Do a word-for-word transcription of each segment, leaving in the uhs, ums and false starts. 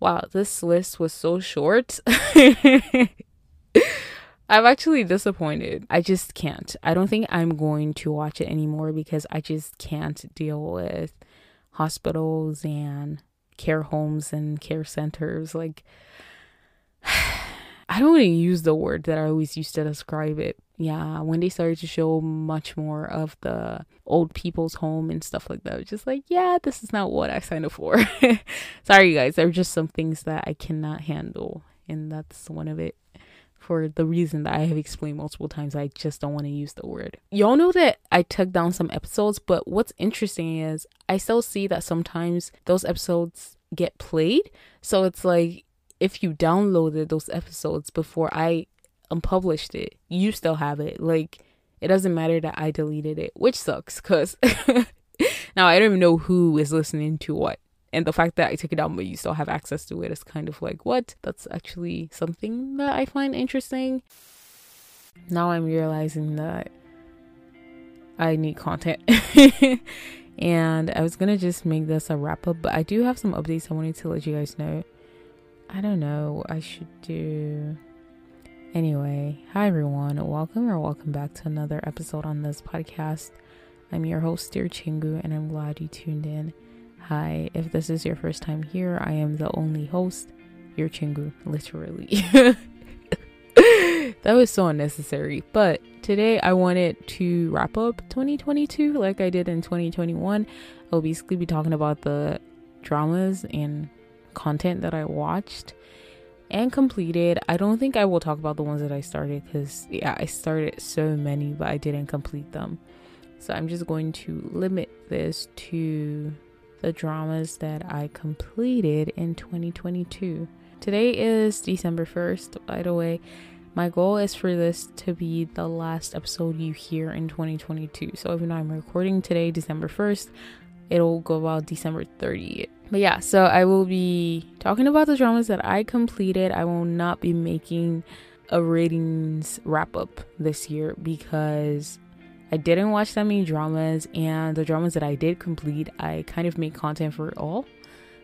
Wow, this list was so short. I'm actually disappointed. I just can't. I don't think I'm going to watch it anymore because I just can't deal with hospitals and care homes and care centers. Like, I don't want to use the word that I always used to describe it. Yeah, when they started to show much more of the old people's home and stuff like that, I was just like, yeah, this is not what I signed up for. Sorry, guys. There are just some things that I cannot handle, and that's one of it. For the reason that I have explained multiple times, I just don't want to use the word. Y'all know that I took down some episodes, but what's interesting is I still see that sometimes those episodes get played. So it's like, if you downloaded those episodes before I unpublished it, you still have it. Like, it doesn't matter that I deleted it, which sucks because now I don't even know who is listening to what. And the fact that I took it down, but you still have access to it is kind of like, what? That's actually something that I find interesting. Now I'm realizing that I need content. And I was going to just make this a wrap up, but I do have some updates I wanted to let you guys know. I don't know what I should do. Anyway, hi everyone. Welcome or welcome back to another episode on this podcast. I'm your host, Dear Chingu, and I'm glad you tuned in. Hi, if this is your first time here, I am the only host, your Chingu, literally. That was so unnecessary. But today I wanted to wrap up twenty twenty-two like I did in twenty twenty-one. I'll basically be talking about the dramas and content that I watched and completed. I don't think I will talk about the ones that I started because, yeah, I started so many, but I didn't complete them. So I'm just going to limit this to the dramas that I completed in twenty twenty-two. Today is December first, by the way. My goal is for this to be the last episode you hear in twenty twenty-two. So even though I'm recording today, December first, it'll go out December thirtieth. But yeah, so I will be talking about the dramas that I completed. I will not be making a ratings wrap up this year because I didn't watch that many dramas, and the dramas that I did complete, I kind of made content for it all,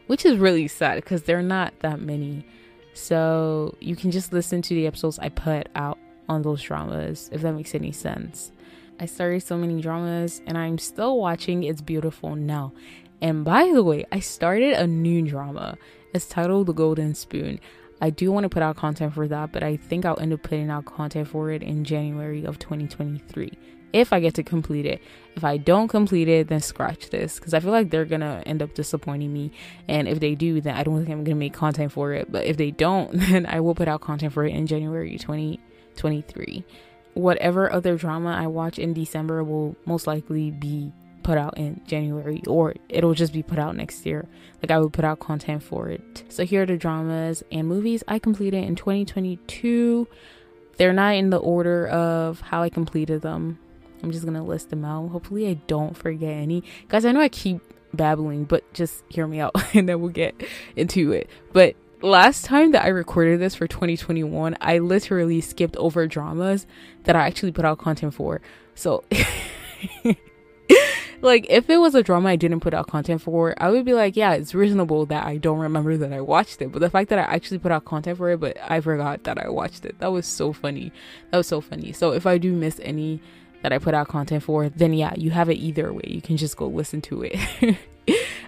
which is really sad because they're not that many. So you can just listen to the episodes I put out on those dramas, if that makes any sense. I started so many dramas, and I'm still watching It's Beautiful Now. And by the way, I started a new drama. It's titled The Golden Spoon. I do want to put out content for that, but I think I'll end up putting out content for it in January of twenty twenty-three. If I get to complete it. If I don't complete it, then scratch this. Because I feel like they're going to end up disappointing me. And if they do, then I don't think I'm going to make content for it. But if they don't, then I will put out content for it in January twenty twenty-three. Whatever other drama I watch in December will most likely be put out in January. Or it'll just be put out next year. Like, I will put out content for it. So here are the dramas and movies I completed in twenty twenty-two. They're not in the order of how I completed them. I'm just gonna list them out. Hopefully I don't forget any. Guys, I know I keep babbling, but just hear me out and then we'll get into it. But last time that I recorded this for twenty twenty-one, I literally skipped over dramas that I actually put out content for. So like, if it was a drama I didn't put out content for, I would be like, yeah, it's reasonable that I don't remember that I watched it. But the fact that I actually put out content for it, but I forgot that I watched it. That was so funny. That was so funny. So if I do miss any that I put out content for, then yeah, you have it either way. You can just go listen to it.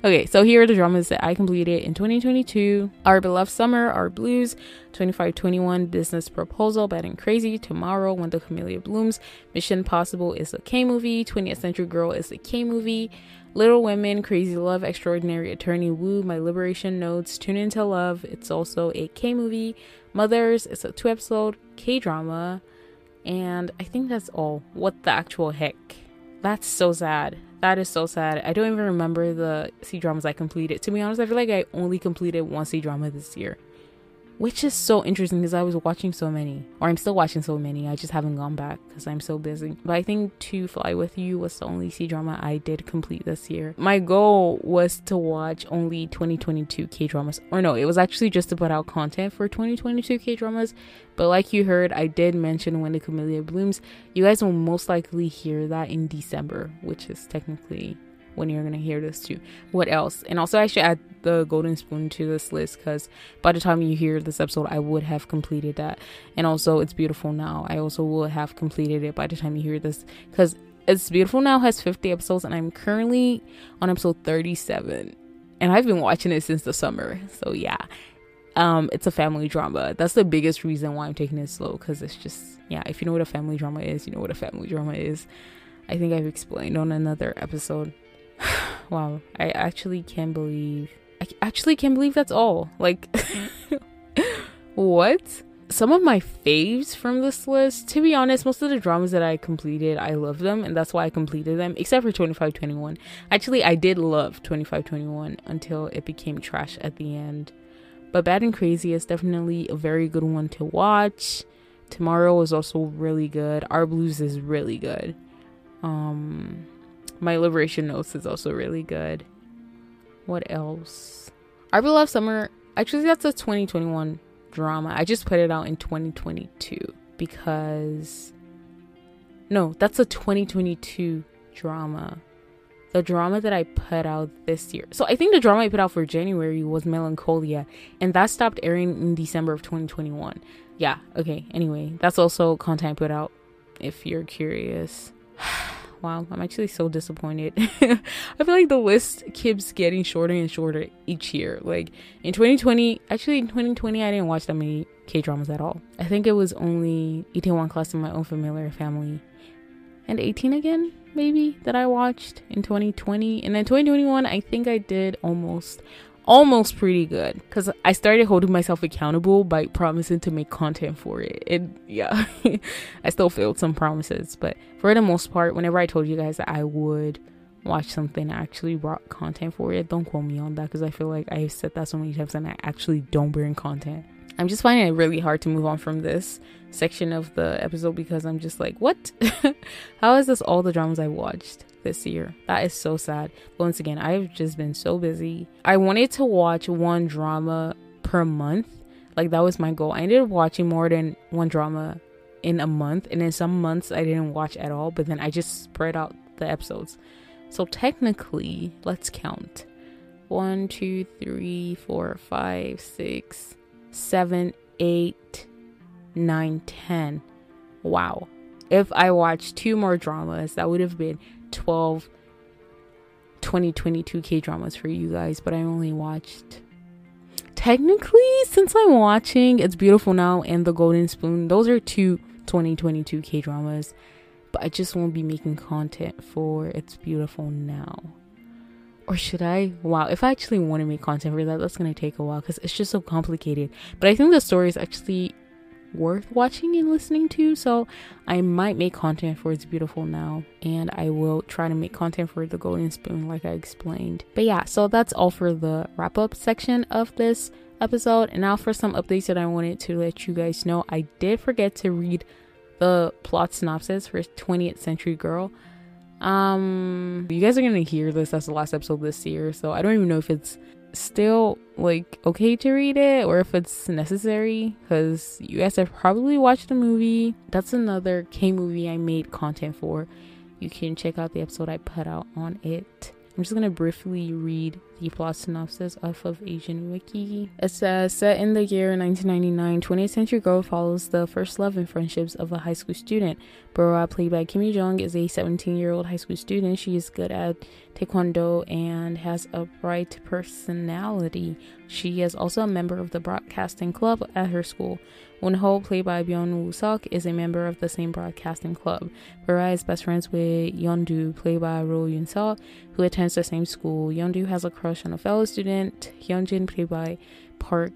Okay, so here are the dramas that I completed in twenty twenty-two. Our Beloved Summer, Our Blues, twenty-five twenty-one, Business Proposal, Bad and Crazy, Tomorrow, When the Camellia Blooms, Mission Possible is a K-movie, twentieth Century Girl is a K-movie, Little Women, Crazy Love, Extraordinary Attorney Woo, My Liberation Notes, Tune Into Love, it's also a K-movie, Mothers, it's a two-episode K-drama, and I think that's all. What the actual heck? That's so sad. That is so sad. I don't even remember the C-dramas I completed. To be honest, I feel like I only completed one C-drama this year. Which is so interesting because I was watching so many. Or I'm still watching so many. I just haven't gone back because I'm so busy. But I think To Fly With You was the only C-drama I did complete this year. My goal was to watch only twenty twenty-two K-dramas. Or no, it was actually just to put out content for twenty twenty-two K-dramas. But like you heard, I did mention When the Camellia Blooms. You guys will most likely hear that in December, which is technically when you're gonna hear this too. What else? And also I should add The Golden Spoon to this list, because by the time you hear this episode I would have completed that. And also It's Beautiful Now, I also will have completed it by the time you hear this, because It's Beautiful Now has fifty episodes and I'm currently on episode thirty-seven, and I've been watching it since the summer. So yeah, um it's a family drama. That's the biggest reason why I'm taking it slow, because it's just, yeah, if you know what a family drama is, you know what a family drama is. I think I've explained on another episode. Wow, I actually can't believe I actually can't believe that's all. Like, what? Some of my faves from this list, to be honest, most of the dramas that I completed, I love them, and that's why I completed them, except for twenty-five twenty-one. Actually, I did love twenty-five twenty-one until it became trash at the end. But Bad and Crazy is definitely a very good one to watch. Tomorrow is also really good. Our Blues is really good. Um, My Liberation Notes is also really good. What else? Our Beloved Summer, actually that's a twenty twenty-one drama. I just put it out in twenty twenty-two because no, that's a twenty twenty-two drama. The drama that I put out this year, so I think the drama I put out for January was Melancholia, and that stopped airing in December of twenty twenty-one. Yeah, okay, anyway, that's also content I put out if you're curious. Wow, I'm actually so disappointed. I feel like the list keeps getting shorter and shorter each year. Like in twenty twenty, actually in twenty twenty, I didn't watch that many K-dramas at all. I think it was only Itaewon Class and My Unfamiliar Family and eighteen Again, maybe, that I watched in twenty twenty. And then twenty twenty-one, I think I did almost, almost pretty good, because I started holding myself accountable by promising to make content for it. And yeah, I still failed some promises, but for the most part, whenever I told you guys that I would watch something, I actually brought content for it. Don't quote me on that, because I feel like I've said that so many times and I actually don't bring content. I'm just finding it really hard to move on from this section of the episode, because I'm just like, what? How is this all the dramas I watched this year? That is so sad. But once again, I've just been so busy. I wanted to watch one drama per month. Like, that was my goal. I ended up watching more than one drama in a month, and then some months I didn't watch at all, but then I just spread out the episodes. So technically, let's count. One, two, three, four, five, six, seven, eight, nine, ten. Wow. If I watched two more dramas, that would have been twelve twenty twenty-two K-dramas for you guys, but I only watched, technically, since I'm watching It's Beautiful Now and The Golden Spoon, those are two twenty twenty-two K-dramas, but I just won't be making content for It's Beautiful Now. Or should I? Wow, if I actually want to make content for that, that's going to take a while, because it's just so complicated. But I think the story is actually worth watching and listening to, so I might make content for It's Beautiful Now, and I will try to make content for The Golden Spoon like I explained. But yeah, so that's all for the wrap-up section of this episode. And now for some updates that I wanted to let you guys know. I did forget to read the plot synopsis for twentieth Century Girl. Um you guys are gonna hear this as the last episode this year, so I don't even know if it's still like okay to read it or if it's necessary, because you guys have probably watched the movie. That's another K movie I made content for. You can check out the episode I put out on it. I'm just gonna briefly read the plot synopsis off of Asian Wiki. It says, set in the year nineteen ninety-nine, twentieth Century Girl follows the first love and friendships of a high school student. Bora, played by Kimmy Jung, is a seventeen-year-old high school student. She is good at taekwondo and has a bright personality. She is also a member of the broadcasting club at her school. Won-ho, played by Byun Woo-suk, is a member of the same broadcasting club. Bora is best friends with Yeon-du, played by Roh Yoon Seo, who attends the same school. Yeon-du has a crush on a fellow student, Hyunjin, played by Park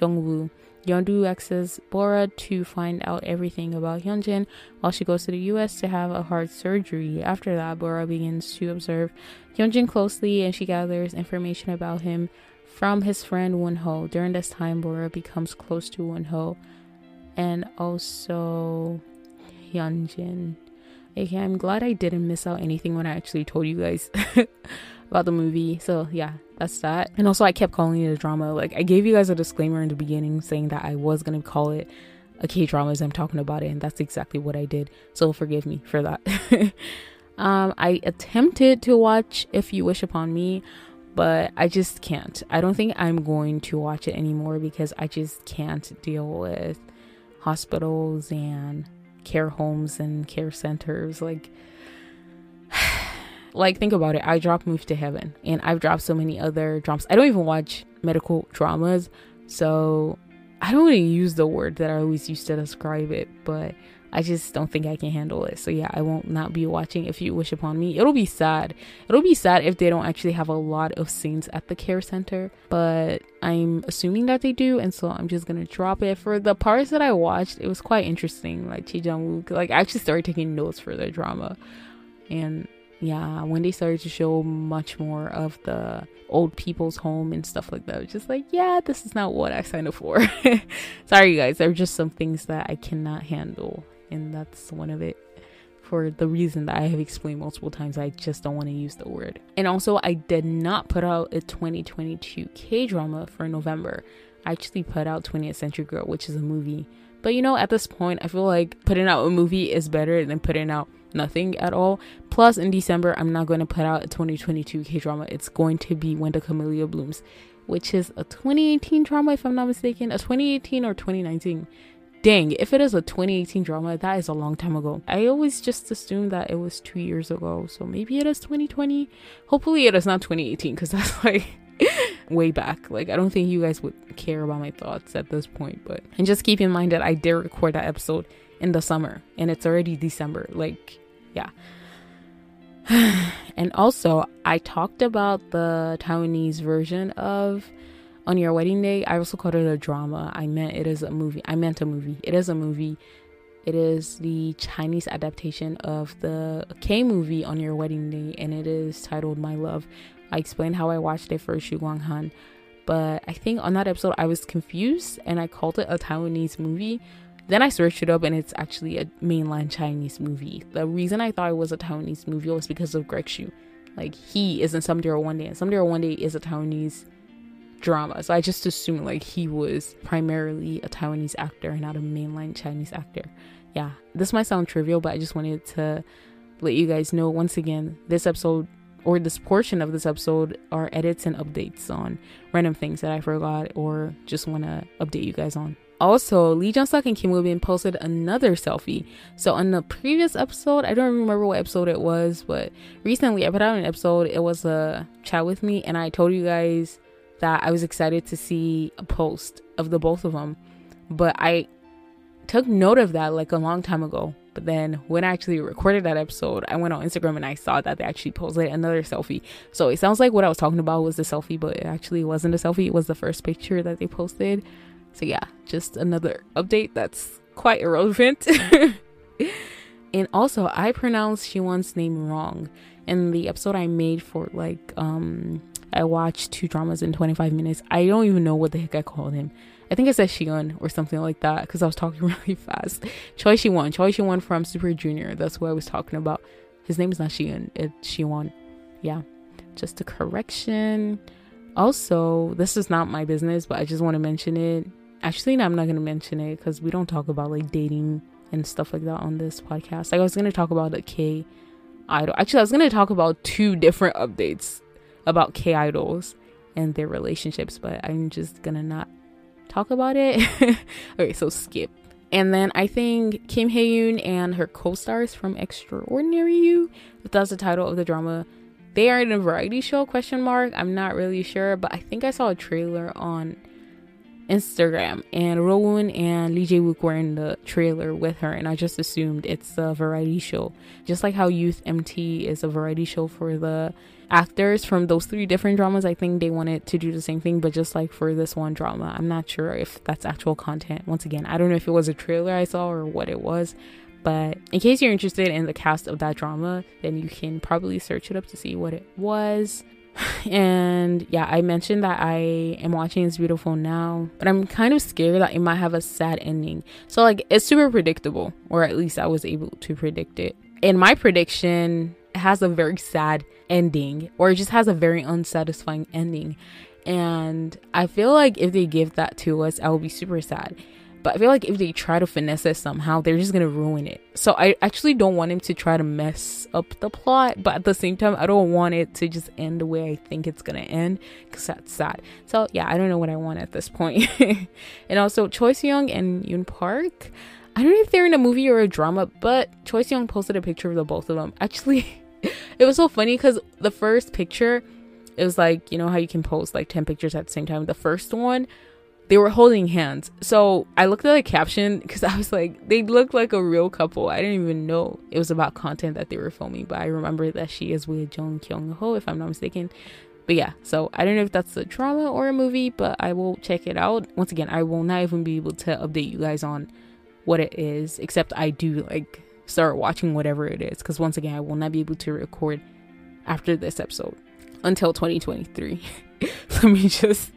Jung-woo. Yeon-du asks Bora to find out everything about Hyunjin while she goes to the U S to have a heart surgery. After that, Bora begins to observe Hyunjin closely, and she gathers information about him from his friend Won-ho. During this time, Bora becomes close to Won-ho and also Hyunjin. Okay, I'm glad I didn't miss out anything when I actually told you guys about the movie. So yeah, that's that. And also I kept calling it a drama. Like, I gave you guys a disclaimer in the beginning saying that I was gonna call it a K-drama as I'm talking about it, and that's exactly what I did, so forgive me for that. Um, I attempted to watch If You Wish Upon Me, but I just can't. I don't think I'm going to watch it anymore because I just can't deal with hospitals and care homes and care centers. Like, like think about it. I dropped Move to Heaven, and I've dropped so many other dramas. I don't even watch medical dramas, so I don't really use the word that I always used to describe it, but I just don't think I can handle it. So yeah, I won't not be watching If You Wish Upon Me. It'll be sad. It'll be sad if they don't actually have a lot of scenes at the care center, but I'm assuming that they do, and so I'm just gonna drop it. For the parts that I watched, it was quite interesting. Like Choi Young, like I actually started taking notes for the drama, and yeah, when they started to show much more of the old people's home and stuff like that, I was just like, yeah, this is not what I signed up for. Sorry you guys, there are just some things that I cannot handle, and that's one of it, for the reason that I have explained multiple times. I just don't want to use the word. And also, I did not put out a twenty twenty-two K-drama for November. I actually put out twentieth century girl, which is a movie. But you know, at this point, I feel like putting out a movie is better than putting out nothing at all. Plus, in December, I'm not going to put out a twenty twenty-two K-drama. It's going to be When the Camellia Blooms, which is a twenty eighteen drama, if I'm not mistaken. A twenty eighteen or twenty nineteen. Dang, if it is a twenty eighteen drama, that is a long time ago. I always just assumed that it was two years ago, so maybe it is twenty twenty. Hopefully it is not twenty eighteen, because that's like way back. Like, I don't think you guys would care about my thoughts at this point. But, and just keep in mind that I did record that episode in the summer, and it's already December. Like, yeah. And also, I talked about the Taiwanese version of On Your Wedding Day. I also called it a drama. I meant it is a movie. I meant a movie. It is a movie. It is the Chinese adaptation of the K-movie On Your Wedding Day, and it is titled My Love. I explained how I watched it for Shu Guanghan, but I think on that episode I was confused and I called it a Taiwanese movie. Then I searched it up and it's actually a mainland Chinese movie. The reason I thought it was a Taiwanese movie was because of Greg Shu. Like, he is in Some Day or One Day, and Some Day or One Day is a Taiwanese drama, so I just assumed like he was primarily a Taiwanese actor and not a mainland Chinese actor. Yeah, this might sound trivial, but I just wanted to let you guys know. Once again, this episode, or this portion of this episode, are edits and updates on random things that I forgot or just want to update you guys on. Also, Lee Jung-suk and Kim Woo-bin posted another selfie. So on the previous episode, I don't remember what episode it was, but recently I put out an episode. It was a chat with me, and I told you guys that I was excited to see a post of the both of them, but I took note of that like a long time ago. But then when I actually recorded that episode, I went on Instagram and I saw that they actually posted another selfie. So it sounds like what I was talking about was the selfie, but it actually wasn't a selfie. It was the first picture that they posted. So yeah, just another update that's quite irrelevant. And also, I pronounced Siwon's name wrong in the episode I made for like um I watched two dramas in twenty-five minutes. I don't even know what the heck I called him. I think I said Shion or something like that because I was talking really fast. Choi Siwon. Choi Siwon from Super Junior. That's who I was talking about. His name is not Shion. It's Siwon. Yeah. Just a correction. Also, this is not my business, but I just want to mention it. Actually, no, I'm not going to mention it because we don't talk about like dating and stuff like that on this podcast. Like, I was going to talk about the K-idol. Actually, I was going to talk about two different updates about K-idols and their relationships, but I'm just gonna not talk about it. Okay, so skip. And then I think Kim Hae-yoon and her co-stars from Extraordinary You, if that's the title of the drama, they are in a variety show question mark I'm not really sure, but I think I saw a trailer on Instagram, and Roh Woon and Lee Jae-wook were in the trailer with her, and I just assumed it's a variety show, just like how Youth M T is a variety show for the actors from those three different dramas. I think they wanted to do the same thing, but just like for this one drama. I'm not sure if that's actual content. Once again, I don't know if it was a trailer I saw or what it was, but in case you're interested in the cast of that drama, then you can probably search it up to see what it was. And yeah, I mentioned that I am watching It's Beautiful Now, but I'm kind of scared that it might have a sad ending. So like, it's super predictable, or at least I was able to predict it. And my prediction, it has a very sad ending, or it just has a very unsatisfying ending. And I feel like if they give that to us, I will be super sad. But I feel like if they try to finesse it somehow, they're just gonna ruin it. So I actually don't want him to try to mess up the plot, but at the same time, I don't want it to just end the way I think it's gonna end, because that's sad. So yeah, I don't know what I want at this point. And also, Choi Young and Yoon Park, I don't know if they're in a movie or a drama, but Choi Young posted a picture of the both of them. Actually, it was so funny because the first picture, it was like, you know how you can post like ten pictures at the same time. The first one, they were holding hands. So I looked at the caption because I was like, they look like a real couple. I didn't even know it was about content that they were filming. But I remember that she is with Jung Kyung-ho, if I'm not mistaken. But yeah, so I don't know if that's a drama or a movie, but I will check it out. Once again, I will not even be able to update you guys on what it is, except I do like start watching whatever it is. Because once again, I will not be able to record after this episode until twenty twenty-three. Let me just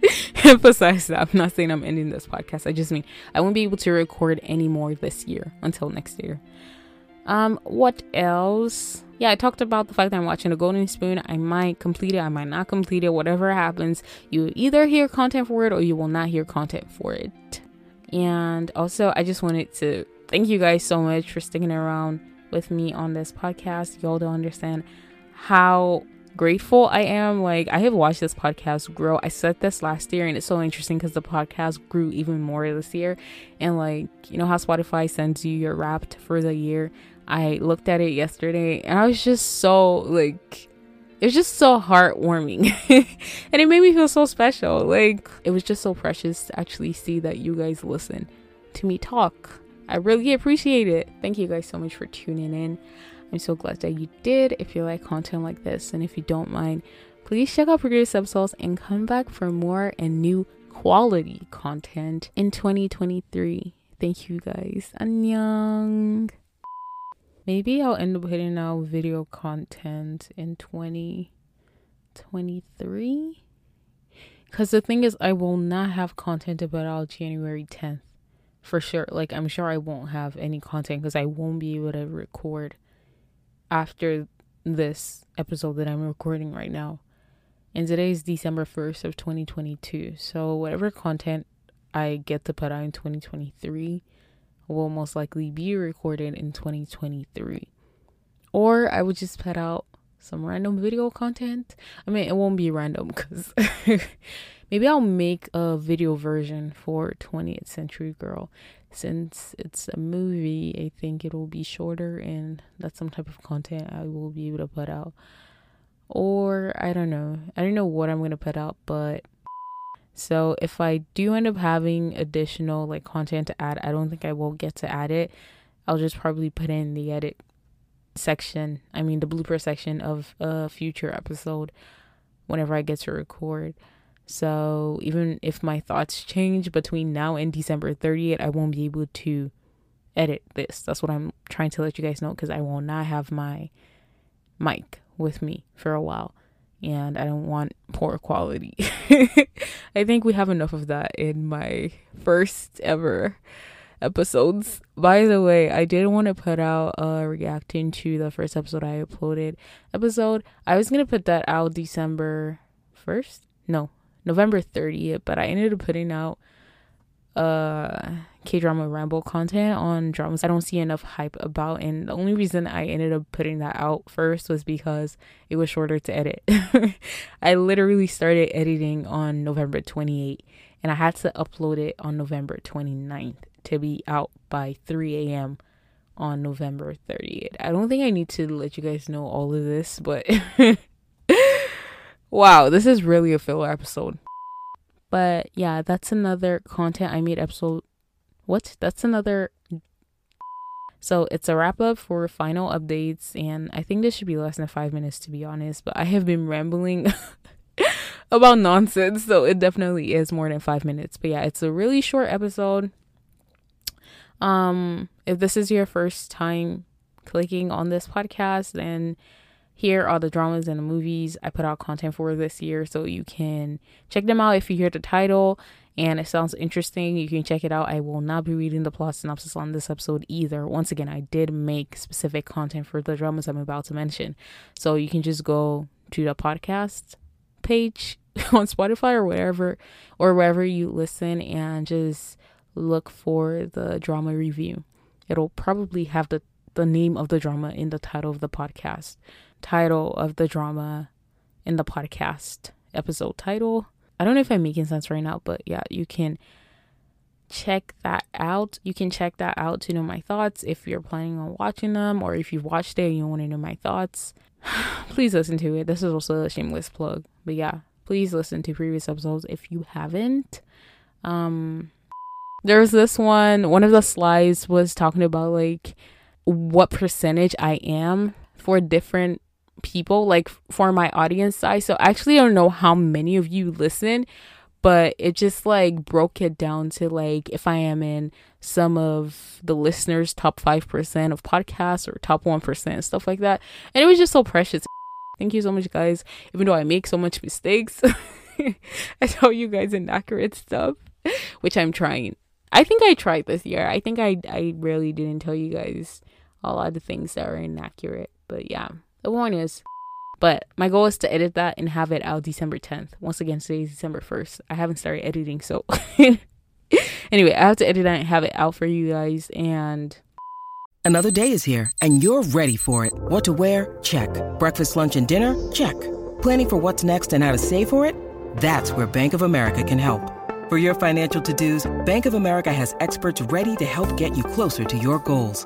emphasize that. I'm not saying I'm ending this podcast. I just mean I won't be able to record any more this year until next year. Um, what else? Yeah, I talked about the fact that I'm watching The Golden Spoon. I might complete it. I might not complete it. Whatever happens, you either hear content for it or you will not hear content for it. And also, I just wanted to thank you guys so much for sticking around with me on this podcast. Y'all don't understand how grateful I am. Like, I have watched this podcast grow. I said this last year, and it's so interesting because the podcast grew even more this year. And like, you know how Spotify sends you your wrapped for the year? I looked at it yesterday and I was just so like, it was just so heartwarming. And it made me feel so special. Like, it was just so precious to actually see that you guys listen to me talk. I really appreciate it. Thank you guys so much for tuning in. I'm so glad that you did. If you like content like this, and if you don't mind, please check out previous episodes and come back for more and new quality content in twenty twenty-three. Thank you guys. Annyeong. Maybe I'll end up hitting out video content in twenty twenty-three. Because the thing is, I will not have content about January tenth for sure. Like, I'm sure I won't have any content because I won't be able to record after this episode that I'm recording right now. And today is December first of twenty twenty-two, so whatever content I get to put out in twenty twenty-three will most likely be recorded in twenty twenty-three, or I would just put out some random video content. I mean, it won't be random because maybe I'll make a video version for twentieth century girl. Since it's a movie, I think it will be shorter, and that's some type of content I will be able to put out. Or I don't know. I don't know what I'm going to put out, but so if I do end up having additional like content to add, I don't think I will get to add it. I'll just probably put in the edit section. I mean, the blooper section of a future episode whenever I get to record. So even if my thoughts change between now and December thirtieth, I won't be able to edit this. That's what I'm trying to let you guys know, because I will not have my mic with me for a while, and I don't want poor quality. I think we have enough of that in my first ever episodes. By the way, I did want to put out a uh, reacting to the first episode I uploaded episode. I was going to put that out December first. No. November thirtieth, but I ended up putting out uh K-drama ramble content on dramas I don't see enough hype about, and the only reason I ended up putting that out first was because it was shorter to edit. I literally started editing on November twenty-eighth, and I had to upload it on November twenty-ninth to be out by three a.m. on November thirtieth. I don't think I need to let you guys know all of this, but wow, this is really a filler episode. But yeah, that's another content I made episode. What? That's another. So it's a wrap up for final updates. And I think this should be less than five minutes, to be honest. But I have been rambling about nonsense. So it definitely is more than five minutes. But yeah, it's a really short episode. Um, if this is your first time clicking on this podcast, then here are the dramas and the movies I put out content for this year, so you can check them out. If you hear the title and it sounds interesting, you can check it out. I will not be reading the plot synopsis on this episode either. Once again, I did make specific content for the dramas I'm about to mention, so you can just go to the podcast page on Spotify or wherever, or wherever you listen, and just look for the drama review. It'll probably have the, the name of the drama in the title of the podcast. Title of the drama in the podcast episode title. I don't know if I'm making sense right now, but yeah, you can check that out. You can check that out to know my thoughts if you're planning on watching them, or if you've watched it and you want to know my thoughts. Please listen to it. This is also a shameless plug, but yeah, please listen to previous episodes if you haven't. Um, there's this one, one of the slides was talking about like what percentage I am for different people, like for my audience size. So actually I don't know how many of you listen, but it just like broke it down to like if I am in some of the listeners top five percent of podcasts or top one percent, stuff like that. And it was just so precious. Thank you so much, guys. Even though I make so much mistakes, I tell you guys inaccurate stuff, which I'm trying. I think I tried this year. I think I I really didn't tell you guys a lot of things that are inaccurate, but yeah. The one is, but my goal is to edit that and have it out December tenth. Once again, today is December first. I haven't started editing, so anyway, I have to edit that and have it out for you guys. And another day is here and you're ready for it. What to wear? Check. Breakfast, lunch, and dinner? Check. Planning for what's next and how to save for it? That's where Bank of America can help. For your financial to-dos, Bank of America has experts ready to help get you closer to your goals.